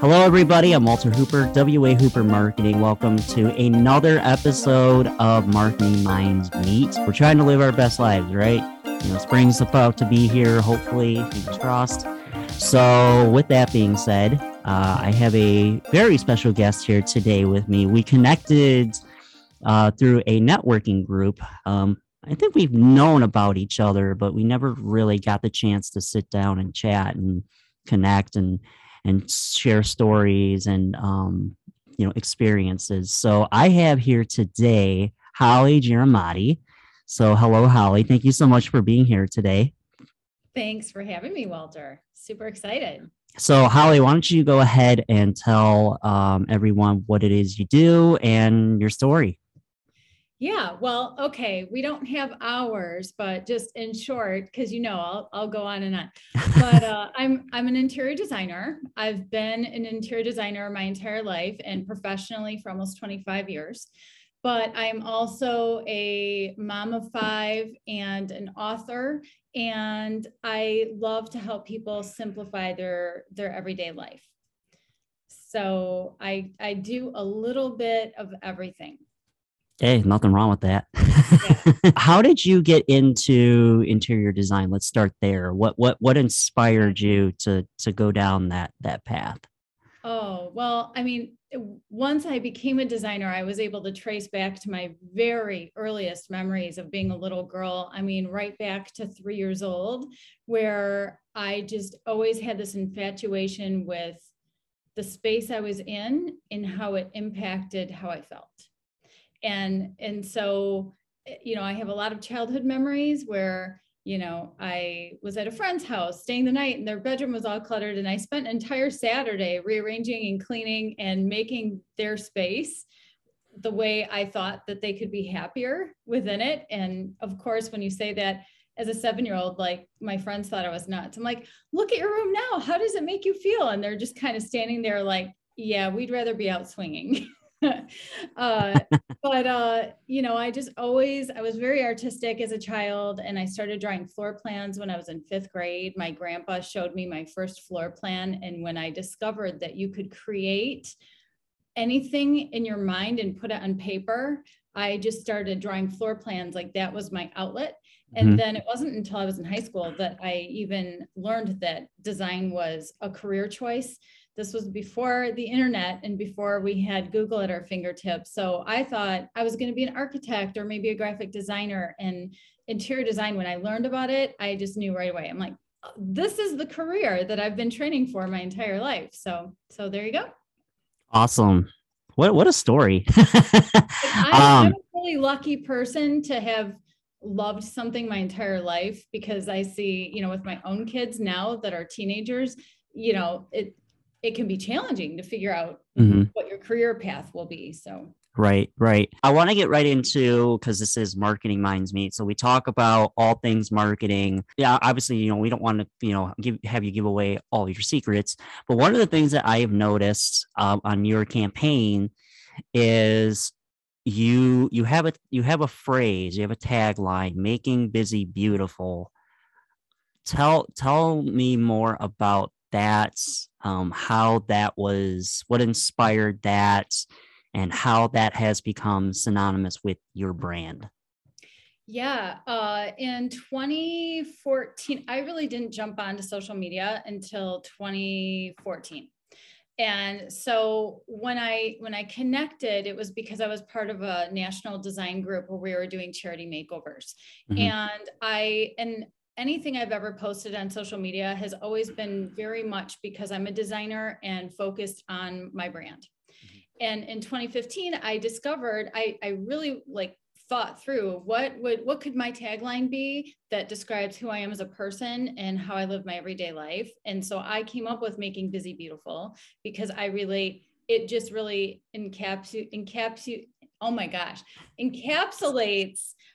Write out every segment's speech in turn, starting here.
Hello, everybody. I'm Walter Hooper, WA Hooper Marketing. Welcome to another episode of Marketing Minds Meet. We're trying to live our best lives, right? You know, spring's about to be here, hopefully, fingers crossed. So with that being said, I have a very special guest here today with me. We connected through a networking group. I think we've known about each other, but we never really got the chance to sit down and chat and connect and share stories and, experiences. So I have here today, Holly Jaramati. So hello, Holly. Thank you so much for being here today. Thanks for having me, Walter. Super excited. So Holly, why don't you go ahead and tell everyone what it is you do and your story? Yeah, well, okay. We don't have hours, but just in short, because you know, I'll go on and on. But I'm an interior designer. I've been an interior designer my entire life and professionally for almost 25 years. But I'm also a mom of five and an author, and I love to help people simplify their everyday life. So I do a little bit of everything. Hey, nothing wrong with that. Yeah. How did you get into interior design? Let's start there. What inspired you to go down that path? Oh, well, I mean, once I became a designer, I was able to trace back to my very earliest memories of being a little girl. I mean, right back to 3 years old, where I just always had this infatuation with the space I was in and how it impacted how I felt. And so, you know, I have a lot of childhood memories where, you know, I was at a friend's house staying the night and their bedroom was all cluttered. And I spent an entire Saturday rearranging and cleaning and making their space the way I thought that they could be happier within it. And of course, when you say that as a 7-year-old, like my friends thought I was nuts. I'm like, look at your room now. How does it make you feel? And they're just kind of standing there like, yeah, we'd rather be out swinging. I was very artistic as a child, and I started drawing floor plans when I was in fifth grade. My grandpa showed me my first floor plan, and when I discovered that you could create anything in your mind and put it on paper, I just started drawing floor plans. Like that was my outlet. And then it wasn't until I was in high school that I even learned that design was a career choice. This was before the internet and before we had Google at our fingertips. So I thought I was going to be an architect or maybe a graphic designer, and interior design, when I learned about it, I just knew right away. I'm like, this is the career that I've been training for my entire life. So there you go. Awesome. What a story. I'm a really lucky person to have loved something my entire life, because I see, you know, with my own kids now that are teenagers, you know, it can be challenging to figure out what your career path will be. So, right. I want to get right into, because this is Marketing Minds Meet. So we talk about all things marketing. Yeah, obviously, you know, we don't want to, you know, have you give away all your secrets. But one of the things that I have noticed on your campaign is you have a phrase, you have a tagline, Making Busy Beautiful. Tell me more about that, how that was, what inspired that, and how that has become synonymous with your brand. Yeah. In 2014, I really didn't jump onto social media until 2014. And so when I connected, it was because I was part of a national design group where we were doing charity makeovers. And anything I've ever posted on social media has always been very much because I'm a designer and focused on my brand. And in 2015, I discovered, I really like thought through what could my tagline be that describes who I am as a person and how I live my everyday life. And so I came up with Making Busy Beautiful, because I relate, it just really encapsulates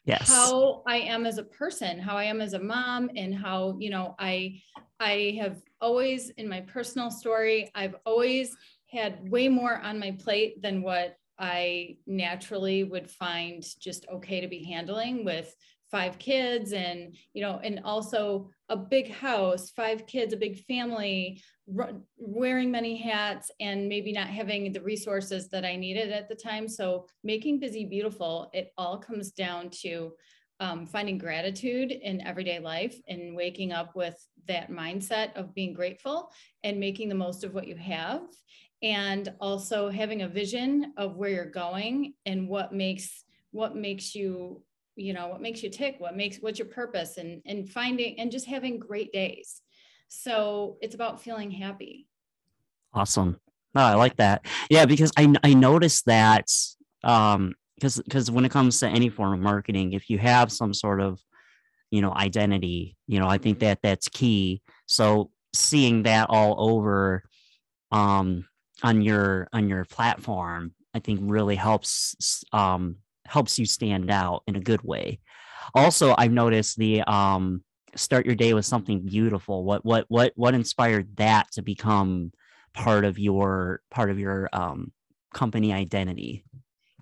yes. how I am as a person, how I am as a mom, and how, you know, I have always, in my personal story, I've always had way more on my plate than what I naturally would find just okay to be handling, with 5 kids and, you know, and also a big house, 5 kids, a big family, wearing many hats and maybe not having the resources that I needed at the time. So making busy beautiful, it all comes down to finding gratitude in everyday life and waking up with that mindset of being grateful and making the most of what you have. And also having a vision of where you're going and what makes you, you know, what makes you tick, what's your purpose, and finding and just having great days. So it's about feeling happy. Awesome. No, I like that. Yeah, because I noticed that because when it comes to any form of marketing, if you have some sort of, you know, identity, you know, I think that that's key. So seeing that all over on your platform, I think really helps you stand out in a good way. Also, I've noticed the start your day with something beautiful. What inspired that to become part of your company identity?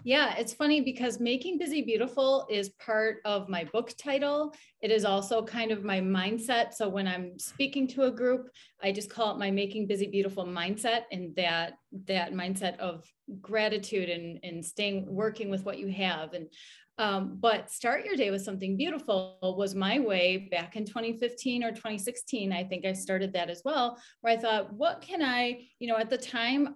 Yeah, it's funny because Making Busy Beautiful is part of my book title. It is also kind of my mindset. So when I'm speaking to a group, I just call it my Making Busy Beautiful mindset, and that mindset of gratitude and working with what you have. And but start your day with something beautiful was my way back in 2015 or 2016. I think I started that as well, where I thought, what can I, you know, at the time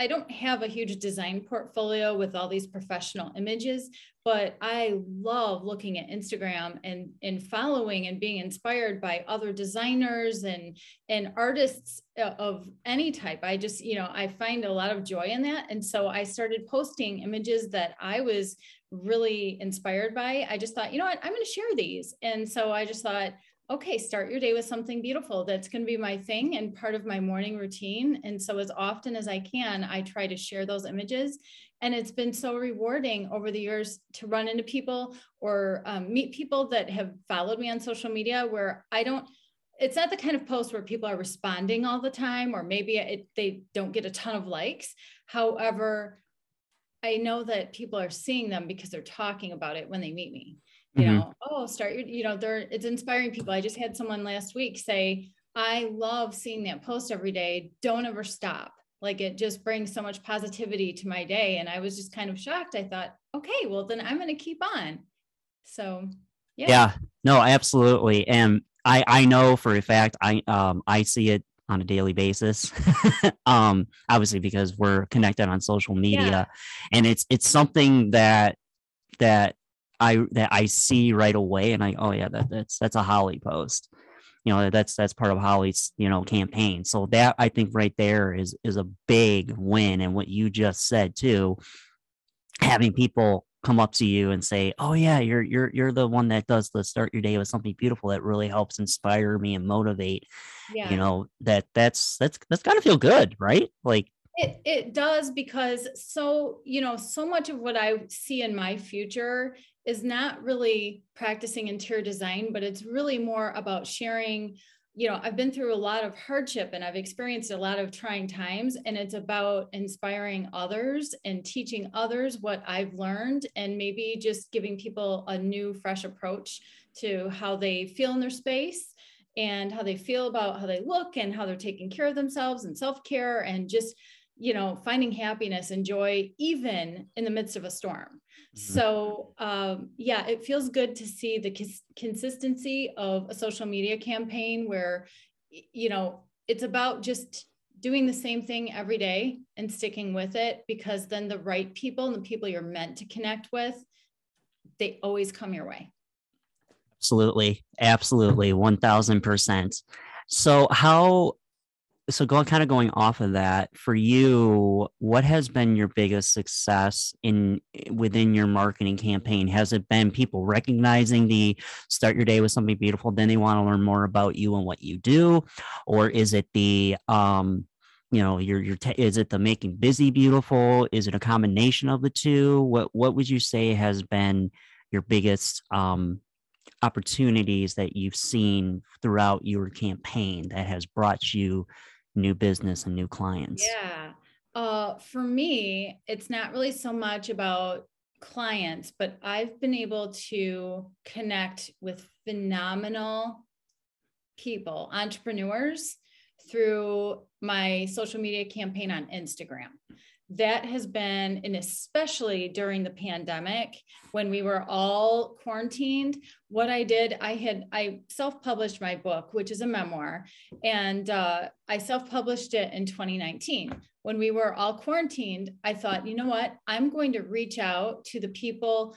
I don't have a huge design portfolio with all these professional images, but I love looking at Instagram and following and being inspired by other designers and artists of any type. I just, you know, I find a lot of joy in that. And so I started posting images that I was really inspired by. I just thought, you know what, I'm going to share these. And so I just thought, okay, start your day with something beautiful. That's going to be my thing and part of my morning routine. And so as often as I can, I try to share those images. And it's been so rewarding over the years to run into people or meet people that have followed me on social media where it's not the kind of post where people are responding all the time, or maybe they don't get a ton of likes. However, I know that people are seeing them because they're talking about it when they meet me. You know, oh, start your, you know, it's inspiring people. I just had someone last week say, I love seeing that post every day. Don't ever stop. Like, it just brings so much positivity to my day. And I was just kind of shocked. I thought, okay, well then I'm going to keep on. So yeah, no, absolutely. And I know for a fact, I see it on a daily basis, obviously because we're connected on social media, and it's something that I see right away, and I, oh yeah, that's a Holly post, you know, that's part of Holly's, you know, campaign. So that, I think right there is a big win. And what you just said too, having people come up to you and say, oh yeah, you're the one that does the start your day with something beautiful. That really helps inspire me and motivate, you know, that's gotta feel good, right? Like, It does, because so, you know, so much of what I see in my future is not really practicing interior design, but it's really more about sharing. You know, I've been through a lot of hardship and I've experienced a lot of trying times, and it's about inspiring others and teaching others what I've learned, and maybe just giving people a new, fresh approach to how they feel in their space and how they feel about how they look and how they're taking care of themselves and self-care, and just, you know, finding happiness and joy, even in the midst of a storm. So yeah, it feels good to see the consistency of a social media campaign where, you know, it's about just doing the same thing every day and sticking with it, because then the right people and the people you're meant to connect with, they always come your way. Absolutely. Absolutely. 1000%. So kind of going off of that, for you, what has been your biggest success within your marketing campaign? Has it been people recognizing the start your day with something beautiful, then they want to learn more about you and what you do? Or is it the, you know, is it the making busy beautiful? Is it a combination of the two? What would you say has been your biggest, opportunities that you've seen throughout your campaign that has brought you new business and new clients? Yeah. For me, it's not really so much about clients, but I've been able to connect with phenomenal people, entrepreneurs, through my social media campaign on Instagram. That has been, and especially during the pandemic, when we were all quarantined, what I did, I self-published my book, which is a memoir, and I self-published it in 2019. When we were all quarantined, I thought, you know what, I'm going to reach out to the people,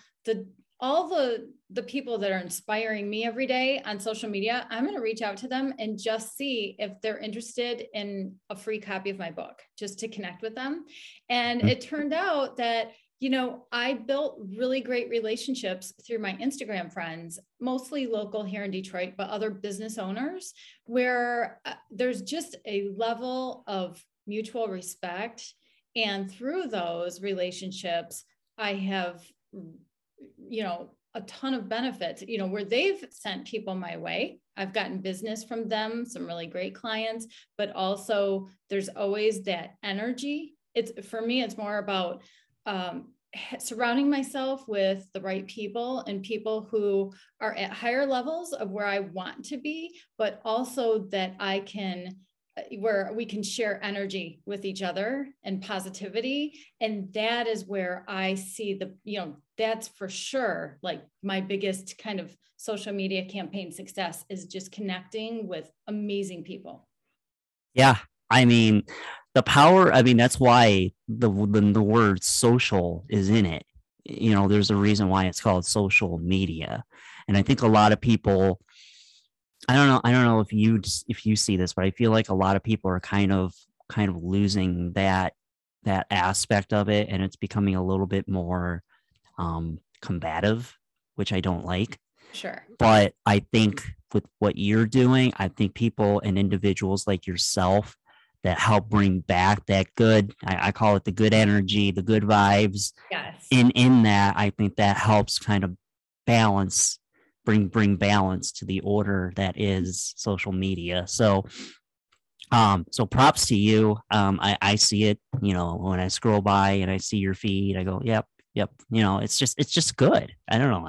all the people that are inspiring me every day on social media. I'm going to reach out to them and just see if they're interested in a free copy of my book, just to connect with them. And it turned out that, you know, I built really great relationships through my Instagram friends, mostly local here in Detroit, but other business owners, where there's just a level of mutual respect. And through those relationships, I have, you know, a ton of benefits, you know, where they've sent people my way. I've gotten business from them, some really great clients, but also there's always that energy. It's, for me, it's more about surrounding myself with the right people and people who are at higher levels of where I want to be, but also that I can, where we can share energy with each other and positivity. And that is where I see the, you know, that's for sure, like my biggest kind of social media campaign success is just connecting with amazing people. Yeah. I mean, the power, I mean, that's why the word social is in it. You know, there's a reason why it's called social media. And I think a lot of people, I don't know if you see this, but I feel like a lot of people are kind of losing that aspect of it, and it's becoming a little bit more combative, which I don't like. Sure. But I think with what you're doing, I think people and individuals like yourself that help bring back that good, I call it the good energy, the good vibes. Yes. In that, I think that helps kind of balance, bring balance to the order that is social media. So props to you. I see it, you know, when I scroll by and I see your feed, I go, yep. You know, it's just good. I don't know.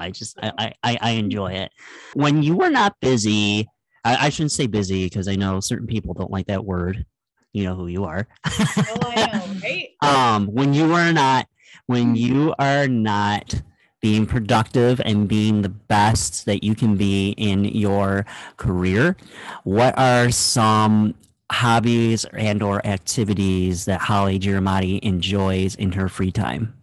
I enjoy it. When you were not busy, I shouldn't say busy, because I know certain people don't like that word. You know who you are. Oh, I know, right? When you are not being productive and being the best that you can be in your career, what are some hobbies and or activities that Holly Jaramati enjoys in her free time?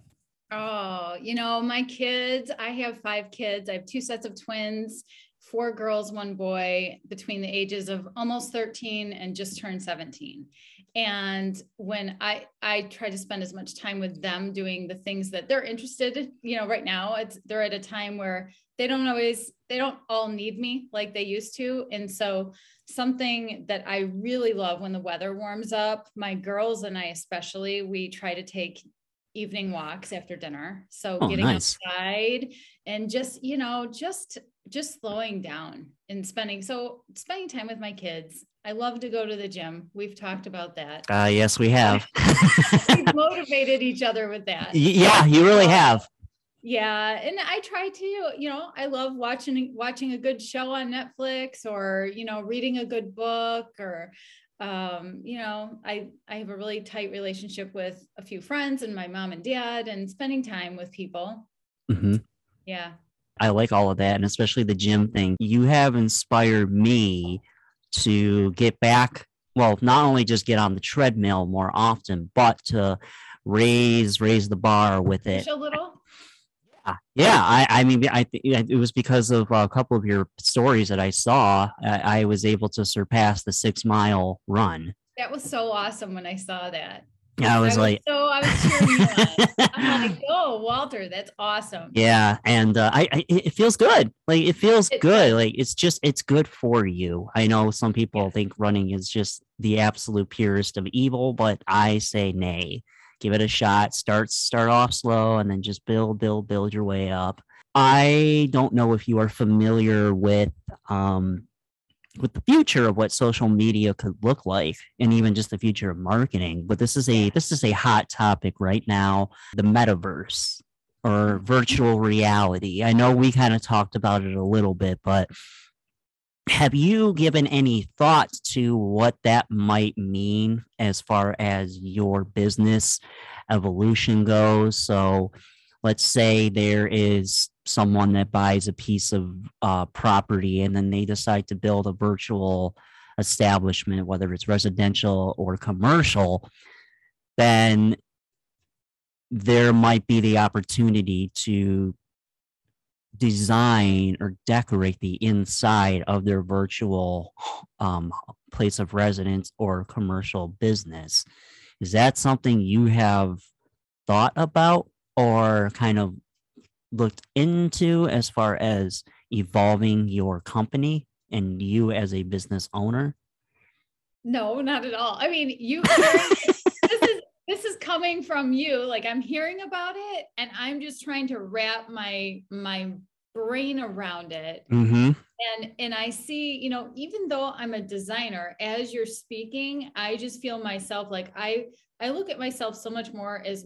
Oh, you know, my kids, I have 5 kids. I have 2 sets of twins, 4 girls, 1 boy, between the ages of almost 13 and just turned 17. And when I try to spend as much time with them doing the things that they're interested in, you know, right now they're at a time where they don't all need me like they used to. And so something that I really love when the weather warms up, my girls and I, especially, we try to take evening walks after dinner. So getting outside and just, you know, just slowing down and spending time with my kids. I love to go to the gym. We've talked about that. Yes, we have. We've motivated each other with that. Yeah, you really have. Yeah. And I try to, you know, I love watching a good show on Netflix, or, you know, reading a good book, or, you know, I have a really tight relationship with a few friends and my mom and dad, and spending time with people. Mm-hmm. Yeah. I like all of that. And especially the gym thing. You have inspired me to get back, well, not only just get on the treadmill more often, but to raise the bar with it. A little? Yeah. I mean, it was because of a couple of your stories that I saw. I was able to surpass the 6-mile run. That was so awesome when I saw that. I was cheering you on. I'm like, oh, Walter, that's awesome. Yeah. And it feels good. Like, it feels good. Like, it's good for you. I know some people think running is just the absolute purest of evil, but I say, nay, give it a shot. Start off slow and then just build your way up. I don't know if you are familiar with the future of what social media could look like, and even just the future of marketing. But this is a hot topic right now, the metaverse. or virtual reality? I know we kind of talked about it a little bit, but have you given any thought to what that might mean as far as your business evolution goes? So let's say there is someone that buys a piece of property and then they decide to build a virtual establishment, whether it's residential or commercial, then there might be the opportunity to design or decorate the inside of their virtual place of residence or commercial business. Is that something you have thought about or kind of looked into as far as evolving your company and you as a business owner? No, not at all. I mean, this is coming from you. Like, I'm hearing about it and I'm just trying to wrap my brain around it. Mm-hmm. And I see, you know, even though I'm a designer, as you're speaking, I just feel myself, like I look at myself so much more as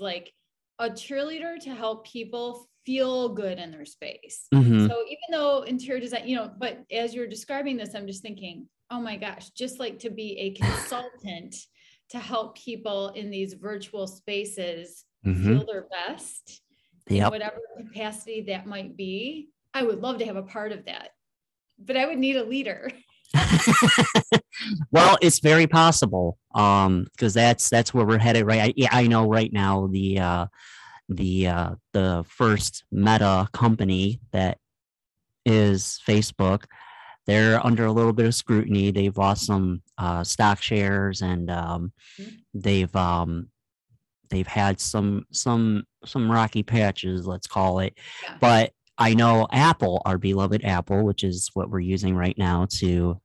like a cheerleader to help people feel good in their space. Mm-hmm. So even though interior design, you know, but as you're describing this, I'm just thinking, oh my gosh, just like to be a consultant to help people in these virtual spaces mm-hmm. feel their best, in whatever capacity that might be. I would love to have a part of that, but I would need a leader. Well, it's very possible, because that's where we're headed, right? I know right now the first Meta company, that is Facebook, they're under a little bit of scrutiny. They've lost some stock shares, and they've had some rocky patches, let's call it. Yeah. But I know Apple, our beloved Apple, which is what we're using right now to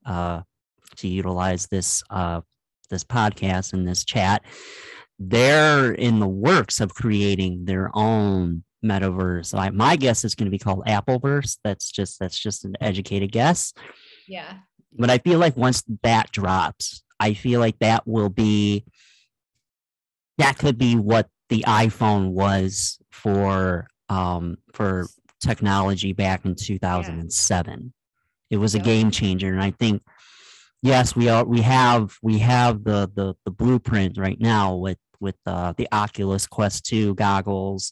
utilize this podcast and this chat, they're in the works of creating their own metaverse. My guess is going to be called Appleverse. That's just an educated guess. Yeah. But I feel like once that drops, I feel like that could be what the iPhone was for technology back in 2007. Yeah. It was a game changer, and I think yes, we have the blueprint right now with the Oculus Quest 2 goggles.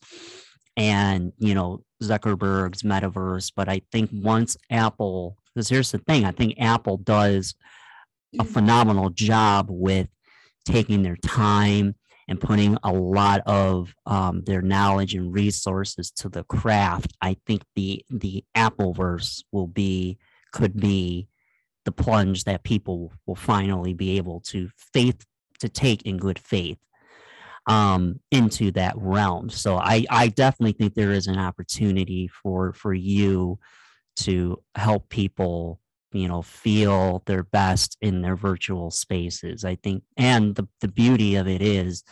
And, you know, Zuckerberg's metaverse. But I think once Apple, because here's the thing, I think Apple does a phenomenal job with taking their time and putting a lot of their knowledge and resources to the craft. I think the Appleverse could be the plunge that people will finally be able to take in good faith into that realm. So I definitely think there is an opportunity for you to help people, you know, feel their best in their virtual spaces. I think, and the beauty of it is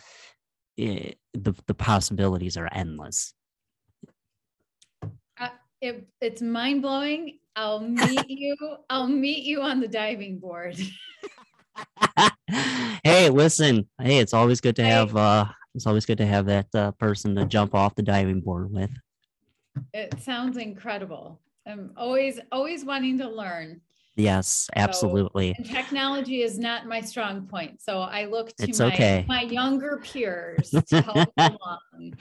the possibilities are endless. It's mind blowing. I'll meet you on the diving board. Hey, listen. Hey, it's always good to have. It's always good to have that person to jump off the diving board with. It sounds incredible. I'm always wanting to learn. Yes, absolutely. So, technology is not my strong point, so I look to my younger peers to help along.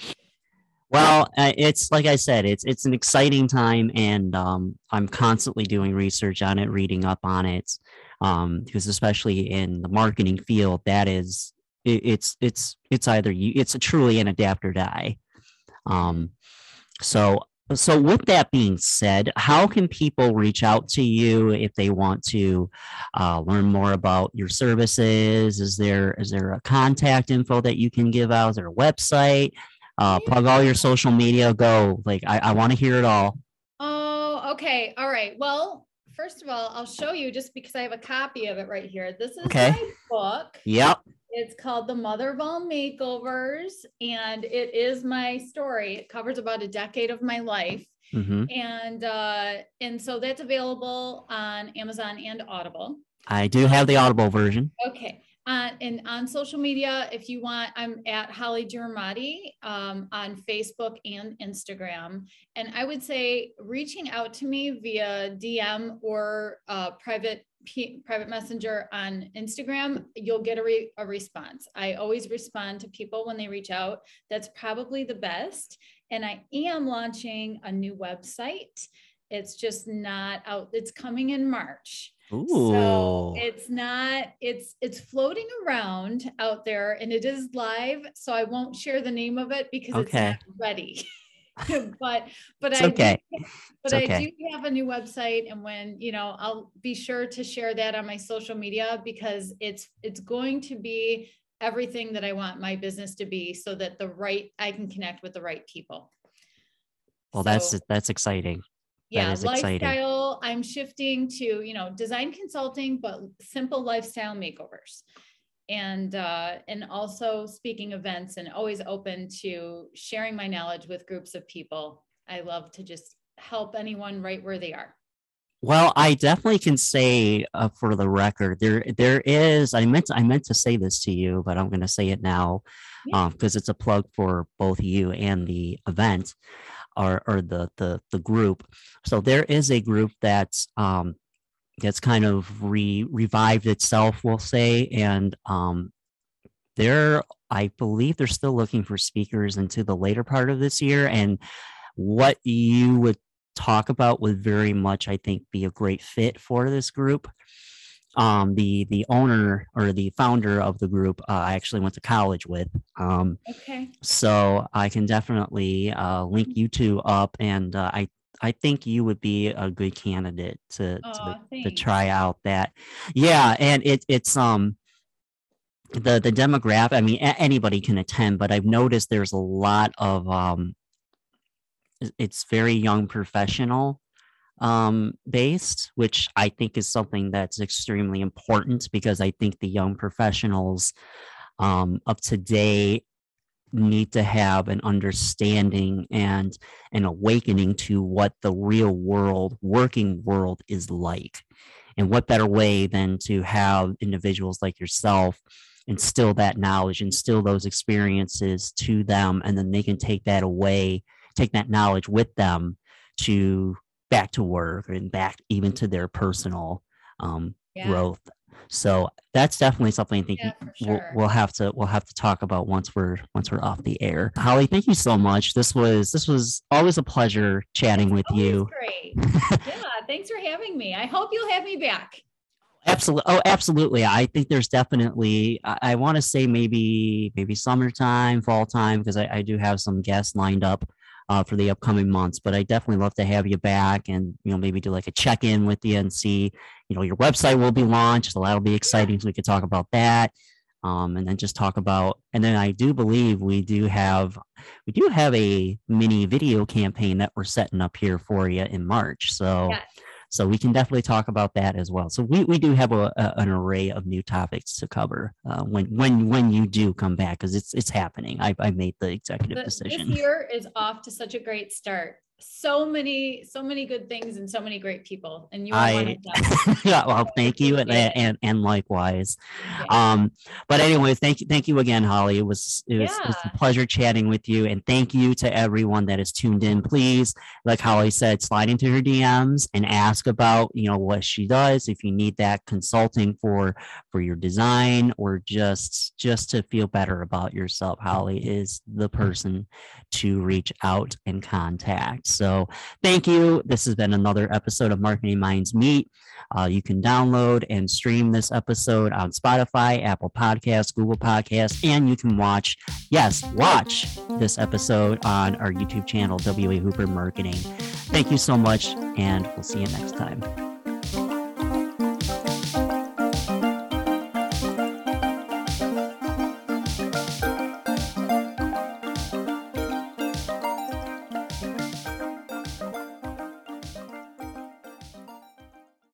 Well, it's like I said, it's an exciting time, and I'm constantly doing research on it, reading up on it. Because especially in the marketing field, that is, it's either you, it's a truly an adapt or die. So with that being said, how can people reach out to you if they want to learn more about your services? Is there a contact info that you can give out? Is there a website? Plug all your social media. Go, like, I want to hear it all. Oh, okay. All right. Well, first of all, I'll show you just because I have a copy of it right here. This is my book. Yep. It's called The Mother of All Makeovers, and it is my story. It covers about a decade of my life. Mm-hmm. And so that's available on Amazon and Audible. I do have the Audible version. Okay. And on social media, if you want, I'm at Holly Jaramati on Facebook and Instagram. And I would say reaching out to me via DM or private messenger on Instagram, you'll get a response. I always respond to people when they reach out. That's probably the best. And I am launching a new website. It's just not out. It's coming in March. Ooh. So it's not, it's floating around out there and it is live. So I won't share the name of it because it's not ready. I do have a new website, and when, you know, I'll be sure to share that on my social media, because it's going to be everything that I want my business to be, so that I can connect with the right people. Well, that's exciting. Yeah, lifestyle. Exciting. I'm shifting to, you know, design consulting, but simple lifestyle makeovers. And also speaking events, and always open to sharing my knowledge with groups of people. I love to just help anyone right where they are. Well, I definitely can say for the record, there is, I meant to say this to you, but I'm going to say it now because it's a plug for both you and the event or the group. So there is a group that's kind of revived itself, we'll say. And I believe they're still looking for speakers into the later part of this year. And what you would talk about would very much, I think, be a great fit for this group. The owner or the founder of the group, I actually went to college with. So I can definitely link you two up. And I think you would be a good candidate to try out that. Yeah. And it's the demographic, I mean, anybody can attend, but I've noticed there's a lot of, it's very young professional based, which I think is something that's extremely important, because I think the young professionals up to date need to have an understanding and an awakening to what the real world, working world is like. And what better way than to have individuals like yourself instill that knowledge, instill those experiences to them, and then they can take that away, take that knowledge with them to back to work and back even to their personal growth. So that's definitely something I think we'll have to talk about once we're off the air. Holly, thank you so much. This was always a pleasure chatting with you. Great. Yeah, thanks for having me. I hope you'll have me back. Absolutely. Oh, absolutely. I think there's definitely, I want to say maybe summertime, fall time, because I do have some guests lined up for the upcoming months, but I definitely love to have you back, and, you know, maybe do like a check-in with you and see, you know, your website will be launched. So that'll be exciting. So we could talk about that. And then just talk about, and then I do believe we do have a mini video campaign that we're setting up here for you in March. So, so we can definitely talk about that as well. So we do have an array of new topics to cover when you do come back, because it's happening. I made the executive decision. This year is off to such a great start. So many good things and so many great people, and you are one of them. Well, thank you, and likewise. Okay. But anyway, thank you again, Holly. It was a pleasure chatting with you, and thank you to everyone that is tuned in. Please, like Holly said, slide into her DMs and ask about, you know, what she does. If you need that consulting for your design, or just to feel better about yourself, Holly is the person to reach out and contact. So thank you. This has been another episode of Marketing Minds Meet. You can download and stream this episode on Spotify, Apple Podcasts, Google Podcasts, and you can watch this episode on our YouTube channel, WA Hooper Marketing. Thank you so much, and we'll see you next time.